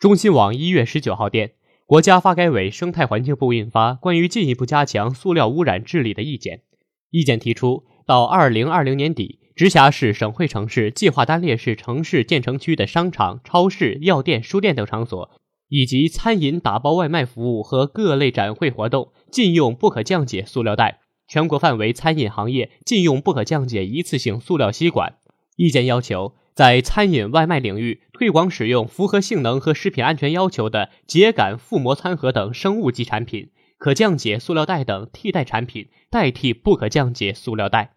中新网1月19号电，国家发改委、生态环境部印发关于进一步加强塑料污染治理的意见。意见提出，到2020年底，直辖市、省会城市、计划单列市城市建成区的商场、超市、药店、书店等场所，以及餐饮、打包外卖服务和各类展会活动，禁用不可降解塑料袋。全国范围餐饮行业禁用不可降解一次性塑料吸管。意见要求，在餐饮外卖领域推广使用符合性能和食品安全要求的秸秆、覆膜餐盒等生物级产品，可降解塑料袋等替代产品代替不可降解塑料袋。